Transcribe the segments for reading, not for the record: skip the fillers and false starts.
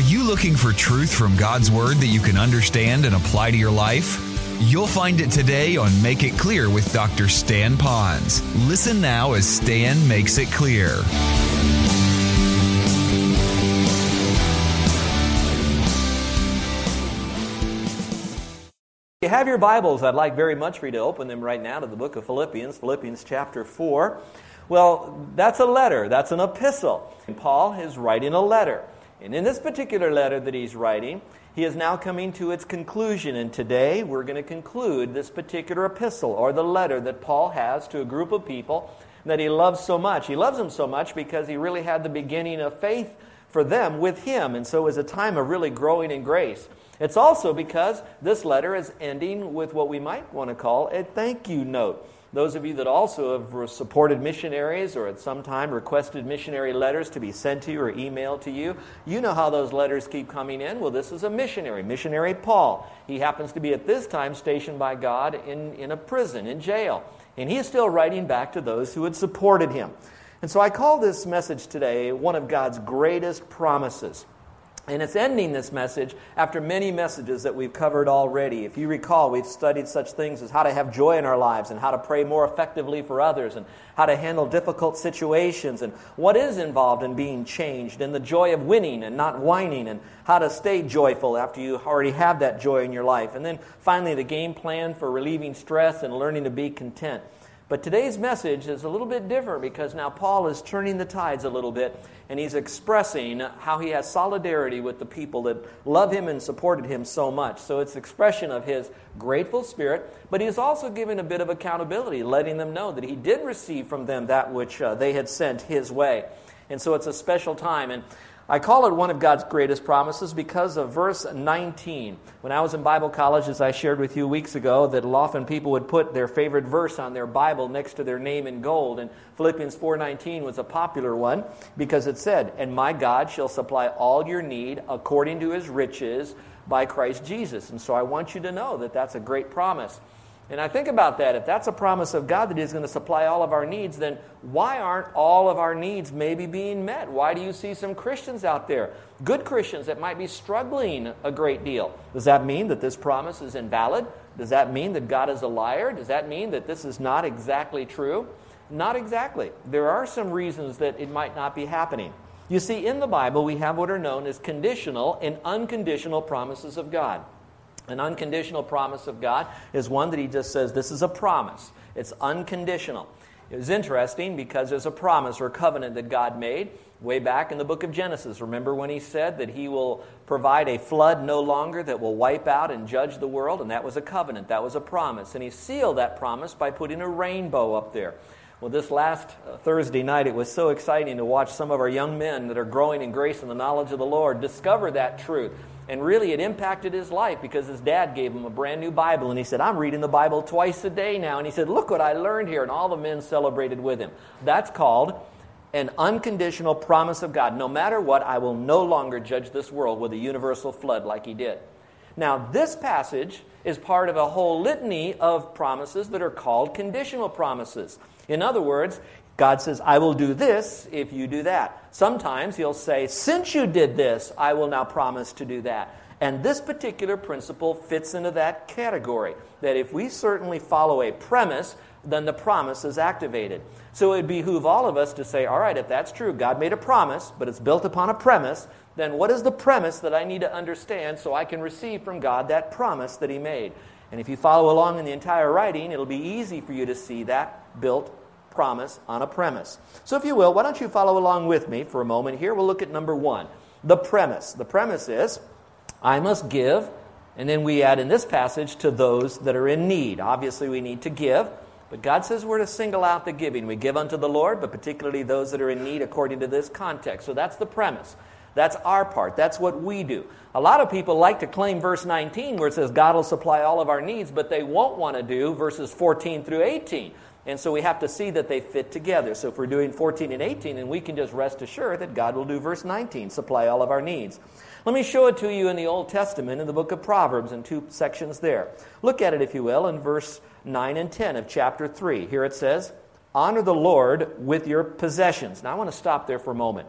Are you looking for truth from God's Word that you can understand and apply to your life? You'll find it today on Make It Clear with Dr. Stan Ponz. Listen now as Stan makes it clear. If you have your Bibles, I'd like very much for you to open them right now to the book of Philippians, Philippians chapter 4. Well, that's a letter, that's an epistle. And Paul is writing a letter. And in this particular letter that he's writing, he is now coming to its conclusion. And today we're going to conclude this particular epistle or the letter that Paul has to a group of people that he loves so much. He loves them so much because he really had the beginning of faith for them with him. And so it was a time of really growing in grace. It's also because this letter is ending with what we might want to call a thank you note. Those of you that also have supported missionaries or at some time requested missionary letters to be sent to you or emailed to you, you know how those letters keep coming in. Well, this is a missionary, missionary Paul. He happens to be at this time stationed by God in a prison, in jail. And he is still writing back to those who had supported him. And so I call this message today one of God's greatest promises. And it's ending this message after many messages that we've covered already. If you recall, we've studied such things as how to have joy in our lives and how to pray more effectively for others and how to handle difficult situations and what is involved in being changed and the joy of winning and not whining and how to stay joyful after you already have that joy in your life. And then finally, the game plan for relieving stress and learning to be content. But today's message is a little bit different because now Paul is turning the tides a little bit and he's expressing how he has solidarity with the people that love him and supported him so much. So it's expression of his grateful spirit, but he's also giving a bit of accountability, letting them know that he did receive from them that which they had sent his way. And so it's a special time. And I call it one of God's greatest promises because of verse 19. When I was in Bible college, as I shared with you weeks ago, that often people would put their favorite verse on their Bible next to their name in gold. And Philippians 4:19 was a popular one because it said, "And my God shall supply all your need according to his riches by Christ Jesus." And so I want you to know that that's a great promise. And I think about that. If that's a promise of God that he's going to supply all of our needs, then why aren't all of our needs maybe being met? Why do you see some Christians out there, good Christians, that might be struggling a great deal? Does that mean that this promise is invalid? Does that mean that God is a liar? Does that mean that this is not exactly true? Not exactly. There are some reasons that it might not be happening. You see, in the Bible, we have what are known as conditional and unconditional promises of God. An unconditional promise of God is one that he just says, this is a promise. It's unconditional. It was interesting because there's a promise or covenant that God made way back in the book of Genesis. Remember when he said that he will provide a flood no longer that will wipe out and judge the world? And that was a covenant. That was a promise. And he sealed that promise by putting a rainbow up there. Well, this last Thursday night, it was so exciting to watch some of our young men that are growing in grace and the knowledge of the Lord discover that truth. And really, it impacted his life because his dad gave him a brand new Bible. And he said, I'm reading the Bible twice a day now. And he said, look what I learned here. And all the men celebrated with him. That's called an unconditional promise of God. No matter what, I will no longer judge this world with a universal flood like he did. Now, this passage is part of a whole litany of promises that are called conditional promises. In other words, God says, I will do this if you do that. Sometimes he'll say, since you did this, I will now promise to do that. And this particular principle fits into that category, that if we certainly follow a premise, then the promise is activated. So it would behoove all of us to say, all right, if that's true, God made a promise, but it's built upon a premise, then what is the premise that I need to understand so I can receive from God that promise that he made? And if you follow along in the entire writing, it'll be easy for you to see that built promise on a premise. So if you will, why don't you follow along with me for a moment here. We'll look at number one, the premise. The premise is, I must give, and then we add in this passage, to those that are in need. Obviously, we need to give, but God says we're to single out the giving. We give unto the Lord, but particularly those that are in need according to this context. So that's the premise. That's our part. That's what we do. A lot of people like to claim verse 19 where it says God will supply all of our needs, but they won't want to do verses 14 through 18. And so we have to see that they fit together. So if we're doing 14 and 18, then we can just rest assured that God will do verse 19, supply all of our needs. Let me show it to you in the Old Testament in the book of Proverbs in two sections there. Look at it, if you will, in verse 9 and 10 of chapter 3. Here it says, honor the Lord with your possessions. Now I want to stop there for a moment.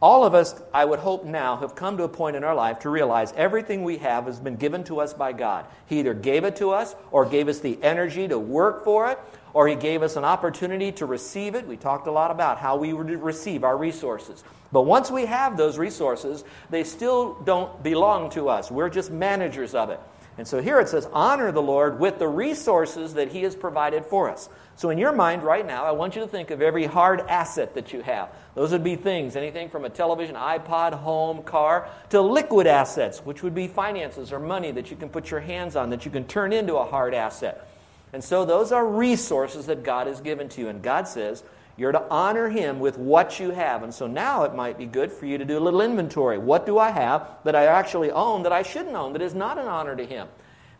All of us, I would hope now, have come to a point in our life to realize everything we have has been given to us by God. He either gave it to us or gave us the energy to work for it, or He gave us an opportunity to receive it. We talked a lot about how we would receive our resources. But once we have those resources, they still don't belong to us. We're just managers of it. And so here it says, honor the Lord with the resources that He has provided for us. So in your mind right now, I want you to think of every hard asset that you have. Those would be things, anything from a television, iPod, home, car, to liquid assets, which would be finances or money that you can put your hands on, that you can turn into a hard asset. And so those are resources that God has given to you. And God says, you're to honor Him with what you have. And so now it might be good for you to do a little inventory. What do I have that I actually own that I shouldn't own, that is not an honor to Him?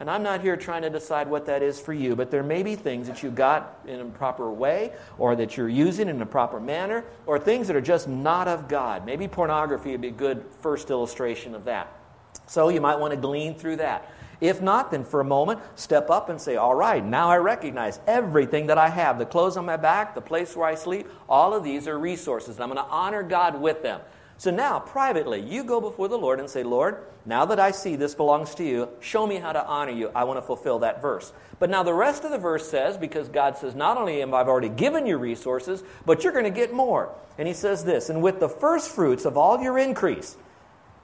And I'm not here trying to decide what that is for you, but there may be things that you got in a proper way, or that you're using in a proper manner, or things that are just not of God. Maybe pornography would be a good first illustration of that. So you might want to glean through that. If not, then for a moment, step up and say, all right, now I recognize everything that I have, the clothes on my back, the place where I sleep, all of these are resources, and I'm going to honor God with them. So now, privately, you go before the Lord and say, Lord, now that I see this belongs to you, show me how to honor you. I want to fulfill that verse. But now the rest of the verse says, because God says, not only have I already given you resources, but you're going to get more. And He says this, and with the first fruits of all your increase,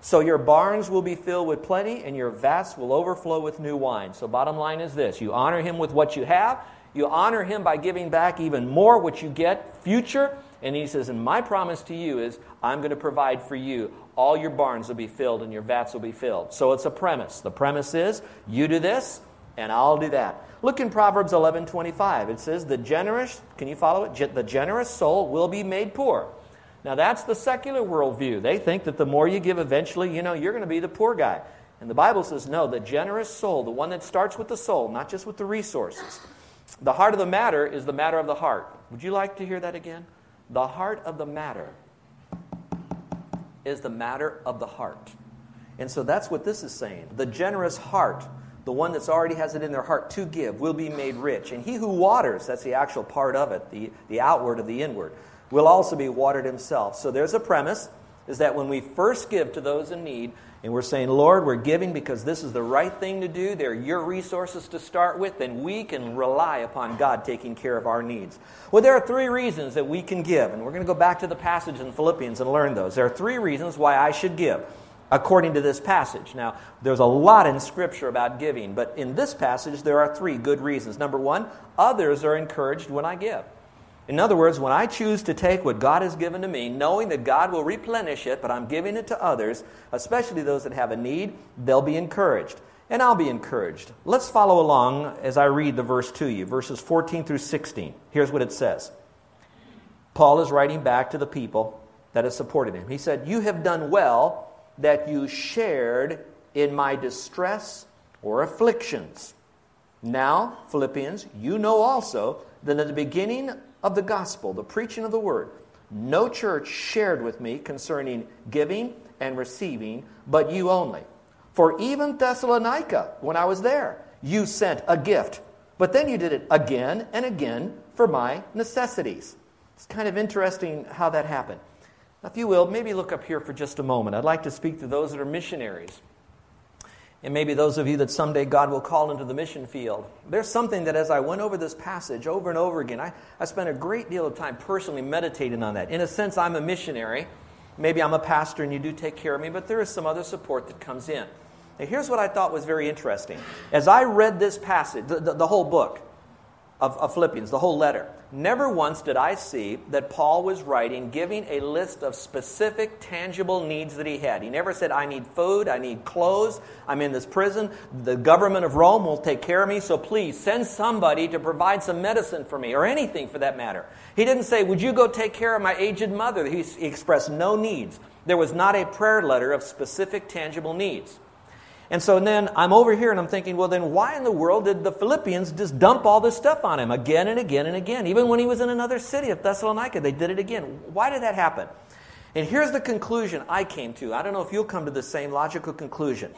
so your barns will be filled with plenty, and your vats will overflow with new wine. So bottom line is this. You honor Him with what you have. You honor Him by giving back even more what you get future. And He says, and my promise to you is I'm going to provide for you. All your barns will be filled and your vats will be filled. So it's a premise. The premise is you do this and I'll do that. Look in Proverbs 11:25. It says the generous, can you follow it? The generous soul will be made poor. Now, that's the secular worldview. They think that the more you give, eventually, you're going to be the poor guy. And the Bible says, no, the generous soul, the one that starts with the soul, not just with the resources. The heart of the matter is the matter of the heart. Would you like to hear that again? The heart of the matter is the matter of the heart. And so that's what this is saying. The generous heart, the one that's already has it in their heart to give, will be made rich. And he who waters, that's the actual part of it, the outward of the inward, will also be watered himself. So there's a premise, is that when we first give to those in need, and we're saying, Lord, we're giving because this is the right thing to do, they're your resources to start with, then we can rely upon God taking care of our needs. Well, there are three reasons that we can give, and we're going to go back to the passage in Philippians and learn those. There are three reasons why I should give, according to this passage. Now, there's a lot in Scripture about giving, but in this passage, there are three good reasons. Number one, others are encouraged when I give. In other words, when I choose to take what God has given to me, knowing that God will replenish it, but I'm giving it to others, especially those that have a need, they'll be encouraged. And I'll be encouraged. Let's follow along as I read the verse to you, verses 14 through 16. Here's what it says. Paul is writing back to the people that have supported him. He said, you have done well that you shared in my distress or afflictions. Now, Philippians, you know also that at the beginning of the gospel, the preaching of the word, no church shared with me concerning giving and receiving, but you only. For even Thessalonica, when I was there, you sent a gift, but then you did it again and again for my necessities. It's kind of interesting how that happened. Now, if you will, maybe look up here for just a moment. I'd like to speak to those that are missionaries. And maybe those of you that someday God will call into the mission field. There's something that as I went over this passage over and over again, I spent a great deal of time personally meditating on that. In a sense, I'm a missionary. Maybe I'm a pastor and you do take care of me, but there is some other support that comes in. Now, here's what I thought was very interesting. As I read this passage, the whole book of Philippians, the whole letter, never once did I see that Paul was writing, giving a list of specific, tangible needs that he had. He never said, I need food, I need clothes, I'm in this prison, the government of Rome will take care of me, so please send somebody to provide some medicine for me, or anything for that matter. He didn't say, would you go take care of my aged mother? He expressed no needs. There was not a prayer letter of specific, tangible needs. And so then I'm over here and I'm thinking, well, then why in the world did the Philippians just dump all this stuff on him again and again and again? Even when he was in another city of Thessalonica, they did it again. Why did that happen? And here's the conclusion I came to. I don't know if you'll come to the same logical conclusion.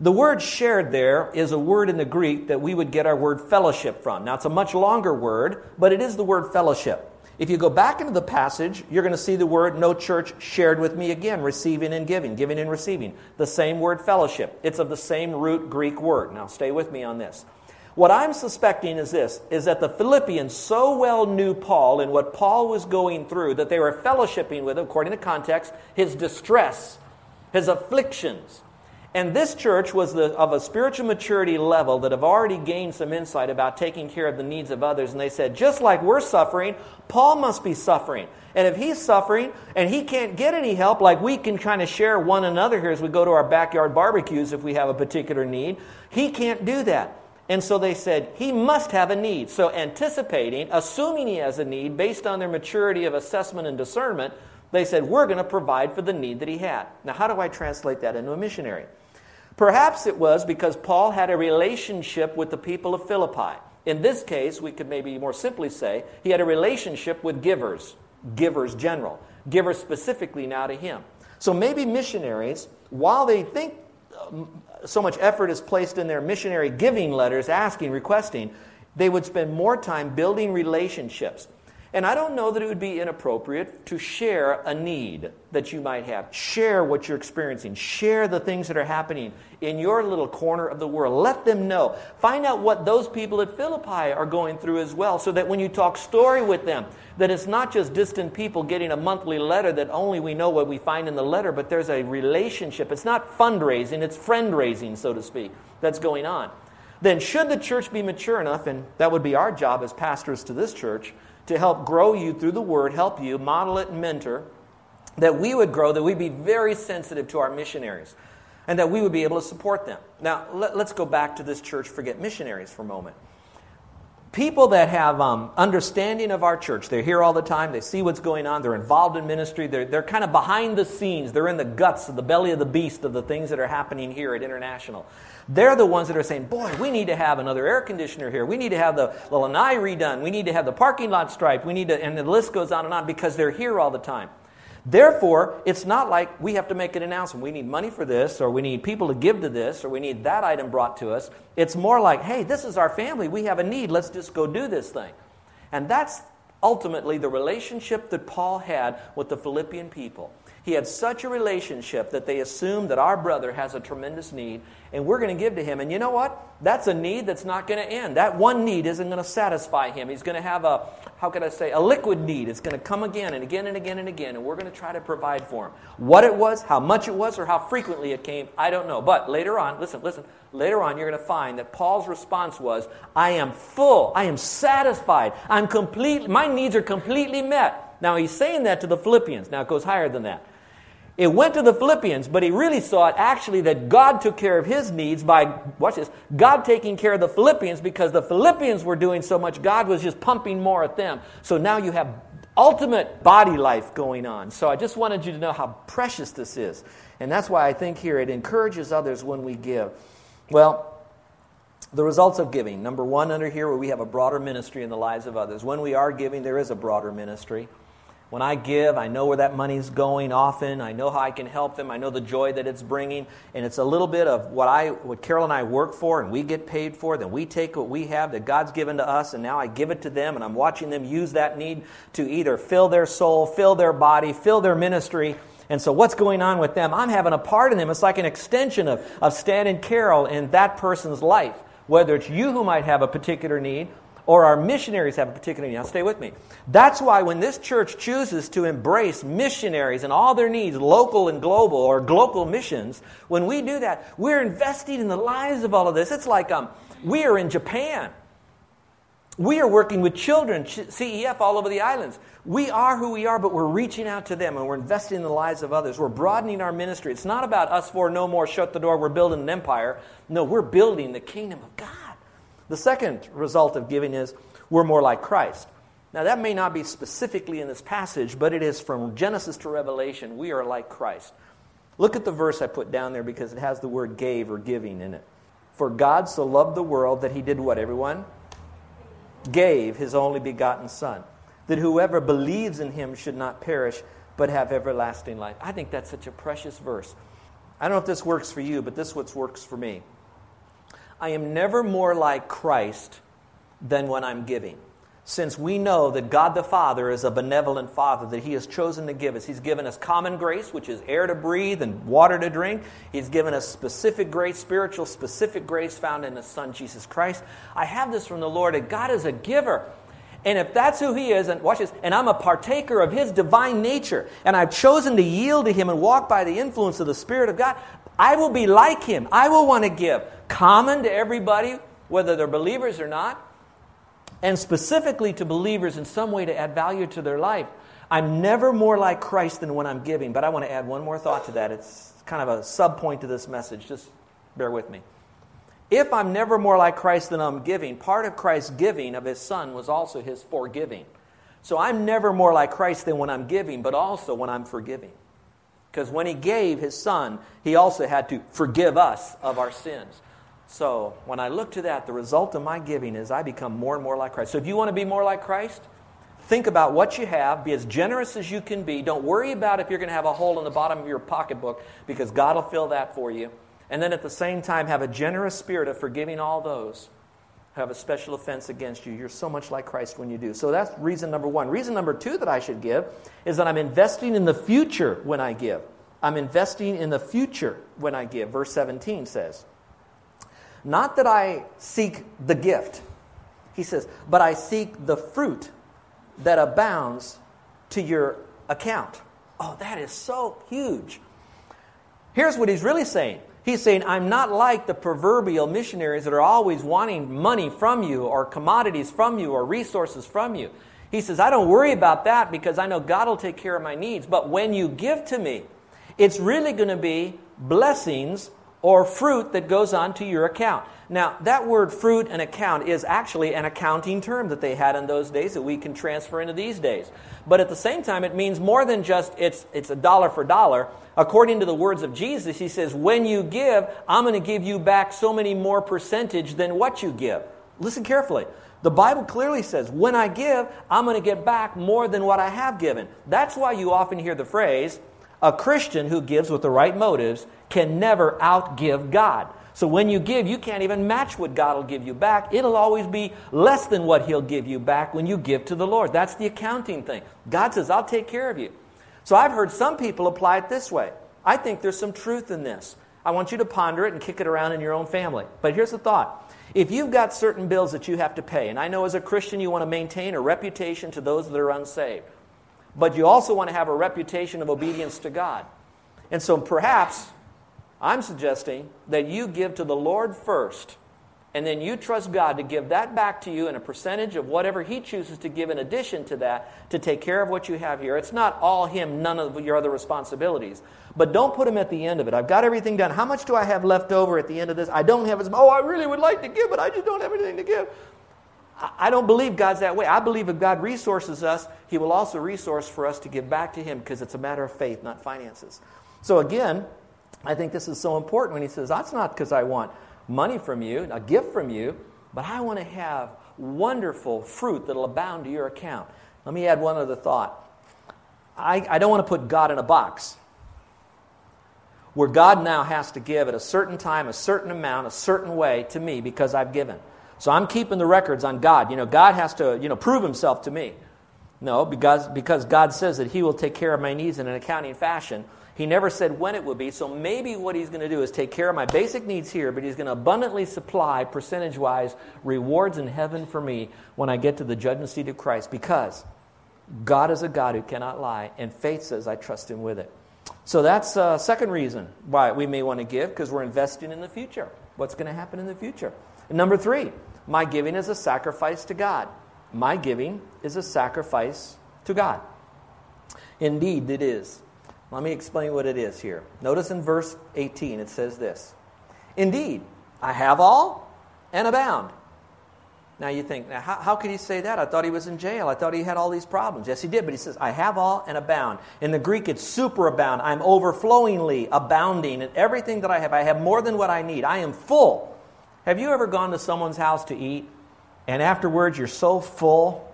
The word shared there is a word in the Greek that we would get our word fellowship from. Now, it's a much longer word, but it is the word fellowship. If you go back into the passage, you're going to see the word, no church shared with me again, receiving and giving, giving and receiving. The same word, fellowship. It's of the same root Greek word. Now, stay with me on this. What I'm suspecting is this, is that the Philippians so well knew Paul and what Paul was going through that they were fellowshipping with, according to context, his distress, his afflictions. And this church was of a spiritual maturity level that have already gained some insight about taking care of the needs of others. And they said, just like we're suffering, Paul must be suffering. And if he's suffering and he can't get any help, like we can kind of share one another here as we go to our backyard barbecues if we have a particular need, he can't do that. And so they said, he must have a need. So anticipating, assuming he has a need, based on their maturity of assessment and discernment, they said, we're going to provide for the need that he had. Now, how do I translate that into a missionary? Perhaps it was because Paul had a relationship with the people of Philippi. In this case, we could maybe more simply say he had a relationship with givers, givers general, givers specifically now to him. So maybe missionaries, while they think so much effort is placed in their missionary giving letters, asking, requesting, they would spend more time building relationships. And I don't know that it would be inappropriate to share a need that you might have. Share what you're experiencing. Share the things that are happening in your little corner of the world. Let them know. Find out what those people at Philippi are going through as well, so that when you talk story with them, that it's not just distant people getting a monthly letter that only we know what we find in the letter, but there's a relationship. It's not fundraising, it's friend raising, so to speak, that's going on. Then should the church be mature enough, and that would be our job as pastors to this church, to help grow you through the Word, help you, model it and mentor, that we would grow, that we'd be very sensitive to our missionaries, and that we would be able to support them. Now, let's go back to this church, forget missionaries for a moment. People that have understanding of our church, they're here all the time, they see what's going on, they're involved in ministry, they're kind of behind the scenes, they're in the guts of the belly of the beast of the things that are happening here at International. They're the ones that are saying, boy, we need to have another air conditioner here, we need to have the lanai redone, we need to have the parking lot striped, we need to, and the list goes on and on because they're here all the time. Therefore, it's not like we have to make an announcement. We need money for this, or we need people to give to this, or we need that item brought to us. It's more like, hey, this is our family. We have a need. Let's just go do this thing. And that's ultimately the relationship that Paul had with the Philippian people. He had such a relationship that they assumed that our brother has a tremendous need, and we're going to give to him. And you know what? That's a need that's not going to end. That one need isn't going to satisfy him. He's going to have a liquid need. It's going to come again and again and again and again, and we're going to try to provide for him. What it was, how much it was, or how frequently it came, I don't know. But later on, later on you're going to find that Paul's response was, I am full, I am satisfied, I'm complete. My needs are completely met. Now, he's saying that to the Philippians. Now, it goes higher than that. It went to the Philippians, but he really saw it actually that God took care of his needs by, watch this, God taking care of the Philippians because the Philippians were doing so much, God was just pumping more at them. So now you have ultimate body life going on. So I just wanted you to know how precious this is. And that's why I think here it encourages others when we give. Well, the results of giving. Number one under here, where we have a broader ministry in the lives of others. When we are giving, there is a broader ministry. When I give, I know where that money's going often. I know how I can help them. I know the joy that it's bringing. And it's a little bit of what Carol and I work for and we get paid for. Then we take what we have that God's given to us, and now I give it to them, and I'm watching them use that need to either fill their soul, fill their body, fill their ministry. And so what's going on with them? I'm having a part in them. It's like an extension of Stan and Carol in that person's life, whether it's you who might have a particular need or our missionaries have a particular need. Now, stay with me. That's why when this church chooses to embrace missionaries and all their needs, local and global or global missions, when we do that, we're investing in the lives of all of this. It's like we are in Japan. We are working with children, CEF, all over the islands. We are who we are, but we're reaching out to them, and we're investing in the lives of others. We're broadening our ministry. It's not about us for no more, shut the door, we're building an empire. No, we're building the kingdom of God. The second result of giving is we're more like Christ. Now, that may not be specifically in this passage, but it is from Genesis to Revelation. We are like Christ. Look at the verse I put down there because it has the word gave or giving in it. For God so loved the world that he did what, everyone? Gave his only begotten Son, that whoever believes in him should not perish but have everlasting life. I think that's such a precious verse. I don't know if this works for you, but this is what works for me. I am never more like Christ than when I'm giving. since we know that God the Father is a benevolent Father, that He has chosen to give us. He's given us common grace, which is air to breathe and water to drink. He's given us specific grace, spiritual specific grace found in His Son, Jesus Christ. I have this from the Lord, that God is a giver. And if that's who He is, and watch this, and I'm a partaker of His divine nature, and I've chosen to yield to Him and walk by the influence of the Spirit of God, I will be like Him. I will want to give common to everybody, whether they're believers or not, and specifically to believers in some way to add value to their life. I'm never more like Christ than when I'm giving, but I want to add one more thought to that. It's kind of a sub-point to this message. Just bear with me. If I'm never more like Christ than I'm giving, part of Christ's giving of His Son was also His forgiving. So I'm never more like Christ than when I'm giving, but also when I'm forgiving. Because when He gave His Son, He also had to forgive us of our sins. So when I look to that, the result of my giving is I become more and more like Christ. So if you want to be more like Christ, think about what you have. Be as generous as you can be. Don't worry about if you're going to have a hole in the bottom of your pocketbook, because God will fill that for you. And then at the same time, have a generous spirit of forgiving all those who have a special offense against you. You're so much like Christ when you do. So that's reason number one. Reason number two that I should give is that I'm investing in the future when I give. I'm investing in the future when I give. Verse 17 says, not that I seek the gift, he says, but I seek the fruit that abounds to your account. Oh, that is so huge. Here's what he's really saying. He's saying, I'm not like the proverbial missionaries that are always wanting money from you or commodities from you or resources from you. He says, I don't worry about that because I know God will take care of my needs. But when you give to me, it's really going to be blessings or fruit that goes on to your account. Now, that word fruit and account is actually an accounting term that they had in those days that we can transfer into these days. But at the same time, it means more than just it's a dollar for dollar. According to the words of Jesus, He says, when you give, I'm going to give you back so many more percentage than what you give. Listen carefully. The Bible clearly says, when I give, I'm going to get back more than what I have given. That's why you often hear the phrase, a Christian who gives with the right motives can never outgive God. So when you give, you can't even match what God will give you back. It'll always be less than what He'll give you back when you give to the Lord. That's the accounting thing. God says, I'll take care of you. So I've heard some people apply it this way. I think there's some truth in this. I want you to ponder it and kick it around in your own family. But here's the thought. If you've got certain bills that you have to pay, and I know as a Christian you want to maintain a reputation to those that are unsaved, but you also want to have a reputation of obedience to God. And so perhaps I'm suggesting that you give to the Lord first, and then you trust God to give that back to you in a percentage of whatever He chooses to give in addition to that to take care of what you have here. It's not all Him, none of your other responsibilities. But don't put Him at the end of it. I've got everything done. How much do I have left over at the end of this? I don't have as much. Oh, I really would like to give, but I just don't have anything to give. I don't believe God's that way. I believe if God resources us, He will also resource for us to give back to Him because it's a matter of faith, not finances. So again, I think this is so important when he says, that's not because I want money from you, a gift from you, but I want to have wonderful fruit that will abound to your account. Let me add one other thought. I don't want to put God in a box where God now has to give at a certain time, a certain amount, a certain way to me because I've given. So I'm keeping the records on God. God has to, prove Himself to me. No, because God says that He will take care of my needs in an accounting fashion. He never said when it would be, so maybe what He's going to do is take care of my basic needs here, but He's going to abundantly supply, percentage-wise, rewards in heaven for me when I get to the judgment seat of Christ, because God is a God who cannot lie, and faith says I trust Him with it. So that's a second reason why we may want to give, because we're investing in the future. What's going to happen in the future? And number three, my giving is a sacrifice to God. My giving is a sacrifice to God. Indeed, it is. Let me explain what it is here. Notice in verse 18 it says this. Indeed, I have all and abound. Now you think, now how could he say that? I thought he was in jail. I thought he had all these problems. Yes, he did, but he says, I have all and abound. In the Greek, it's superabound. I'm overflowingly abounding in everything that I have. I have more than what I need. I am full. Have you ever gone to someone's house to eat, and afterwards you're so full?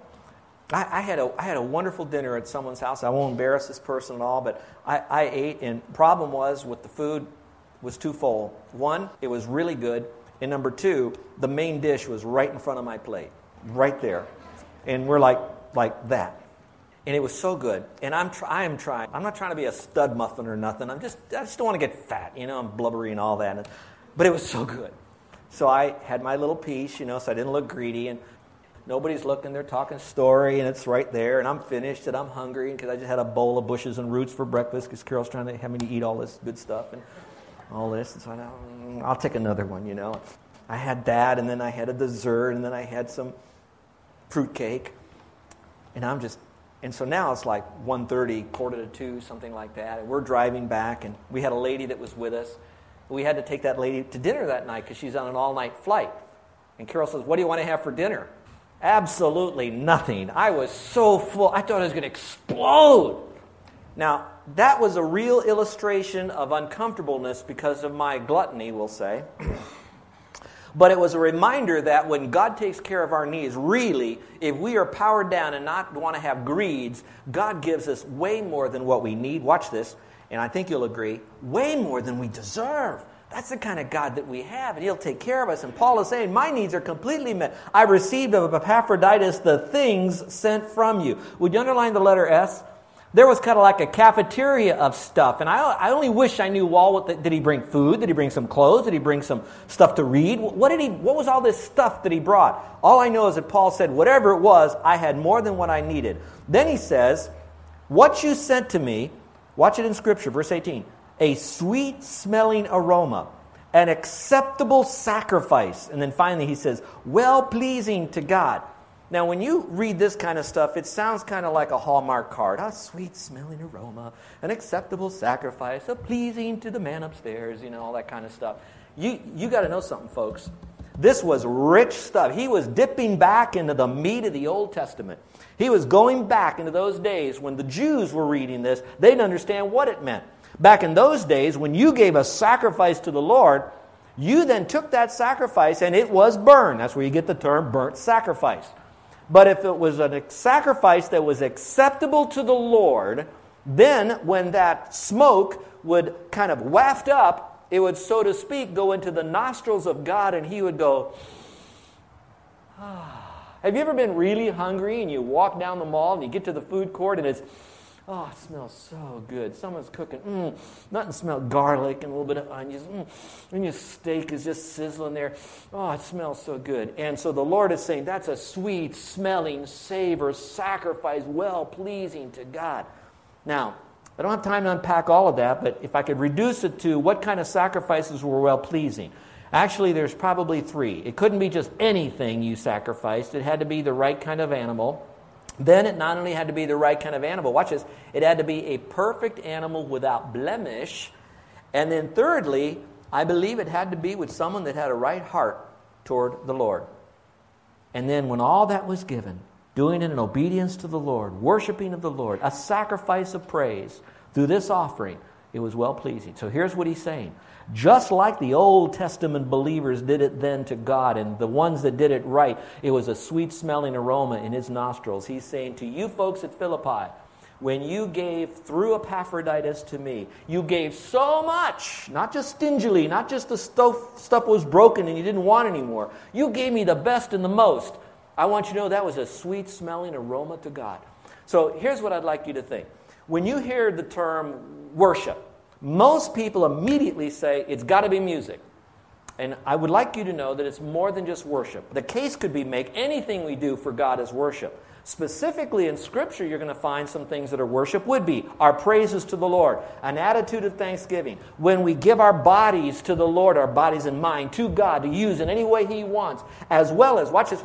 I had a wonderful dinner at someone's house. I won't embarrass this person at all, but I ate, and problem was with the food was twofold. One, it was really good, and number two, the main dish was right in front of my plate, right there. and we're like that. And it was so good. And I am trying. I'm not trying to be a stud muffin or nothing. I just don't want to get fat, you know. I'm blubbery and all that. But it was so good. So I had my little piece, you know, so I didn't look greedy. And nobody's looking. They're talking story, and it's right there. And I'm finished, and I'm hungry because I just had a bowl of bushes and roots for breakfast because Carol's trying to have me to eat all this good stuff and all this. And so I'll take another one, you know. I had that, and then I had a dessert, and then I had some fruitcake. And I'm just... And so now it's like 1:30, 1:45, something like that. And we're driving back, and we had a lady that was with us. We had to take that lady to dinner that night because she's on an all-night flight. And Carol says, "What do you want to have for dinner?" Absolutely nothing. I was so full. I thought I was going to explode. Now, that was a real illustration of uncomfortableness because of my gluttony, we'll say. But it was a reminder that when God takes care of our needs, really, if we are powered down and not want to have greeds, God gives us way more than what we need. Watch this, and I think you'll agree, way more than we deserve. That's the kind of God that we have, and He'll take care of us. And Paul is saying, my needs are completely met. I received of Epaphroditus the things sent from you. Would you underline the letter S? There was kind of like a cafeteria of stuff. And I only wish I knew, did he bring food? Did he bring some clothes? Did he bring some stuff to read? What was all this stuff that he brought? All I know is that Paul said, whatever it was, I had more than what I needed. Then he says, what you sent to me, watch it in Scripture, verse 18, a sweet-smelling aroma, an acceptable sacrifice. And then finally he says, well-pleasing to God. Now, when you read this kind of stuff, it sounds kind of like a Hallmark card. A sweet-smelling aroma, an acceptable sacrifice, a pleasing to the man upstairs, you know, all that kind of stuff. You got to know something, folks. This was rich stuff. He was dipping back into the meat of the Old Testament. He was going back into those days when the Jews were reading this. They didn't understand what it meant. Back in those days, when you gave a sacrifice to the Lord, you then took that sacrifice and it was burned. That's where you get the term burnt sacrifice. But if it was a sacrifice that was acceptable to the Lord, then when that smoke would kind of waft up, it would, so to speak, go into the nostrils of God, and He would go, ah. Have you ever been really hungry and you walk down the mall and you get to the food court and it's, oh, it smells so good. Someone's cooking. Nothing smells garlic and a little bit of onions. And your steak is just sizzling there. Oh, it smells so good. And so the Lord is saying, that's a sweet-smelling savor, sacrifice, well-pleasing to God. Now, I don't have time to unpack all of that, but if I could reduce it to what kind of sacrifices were well-pleasing. Actually, there's probably three. It couldn't be just anything you sacrificed. It had to be the right kind of animal. Then it not only had to be the right kind of animal, watch this, it had to be a perfect animal without blemish. And then thirdly, I believe it had to be with someone that had a right heart toward the Lord. And then when all that was given, doing it in obedience to the Lord, worshiping of the Lord, a sacrifice of praise through this offering, it was well-pleasing. So here's what he's saying. Just like the Old Testament believers did it then to God, and the ones that did it right, it was a sweet-smelling aroma in His nostrils. He's saying to you folks at Philippi, when you gave through Epaphroditus to me, you gave so much, not just stingily, not just the stuff was broken and you didn't want anymore. You gave me the best and the most. I want you to know that was a sweet-smelling aroma to God. So here's what I'd like you to think. When you hear the term worship, most people immediately say, it's got to be music. And I would like you to know that it's more than just worship. The case could be make anything we do for God as worship. Specifically in Scripture, you're going to find some things that are worship would be our praises to the Lord, an attitude of thanksgiving. When we give our bodies to the Lord, our bodies and mind, to God to use in any way He wants. As well as, watch this,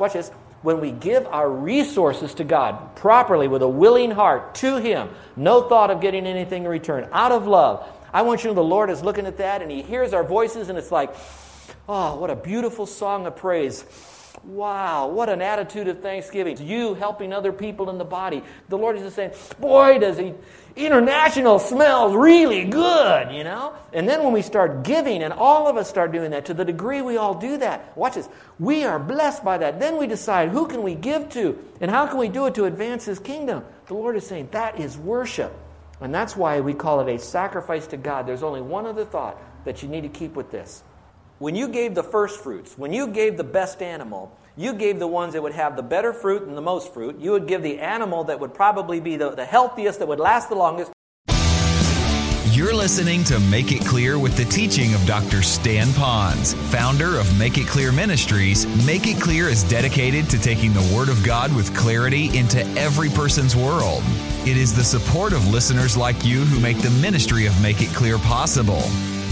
when we give our resources to God properly with a willing heart to Him, no thought of getting anything in return, out of love. I want you to know the Lord is looking at that and He hears our voices and it's like, oh, what a beautiful song of praise. Wow, what an attitude of thanksgiving. You helping other people in the body. The Lord is just saying, boy, does He, international smells really good, you know? And then when we start giving, and all of us start doing that, to the degree we all do that, watch this, we are blessed by that. Then we decide who can we give to and how can we do it to advance His kingdom. The Lord is saying that is worship. And that's why we call it a sacrifice to God. There's only one other thought that you need to keep with this. When you gave the first fruits, when you gave the best animal, you gave the ones that would have the better fruit and the most fruit. You would give the animal that would probably be the healthiest, that would last the longest. You're listening to Make It Clear with the teaching of Dr. Stan Ponz, founder of Make It Clear Ministries. Make It Clear is dedicated to taking the Word of God with clarity into every person's world. It is the support of listeners like you who make the ministry of Make It Clear possible.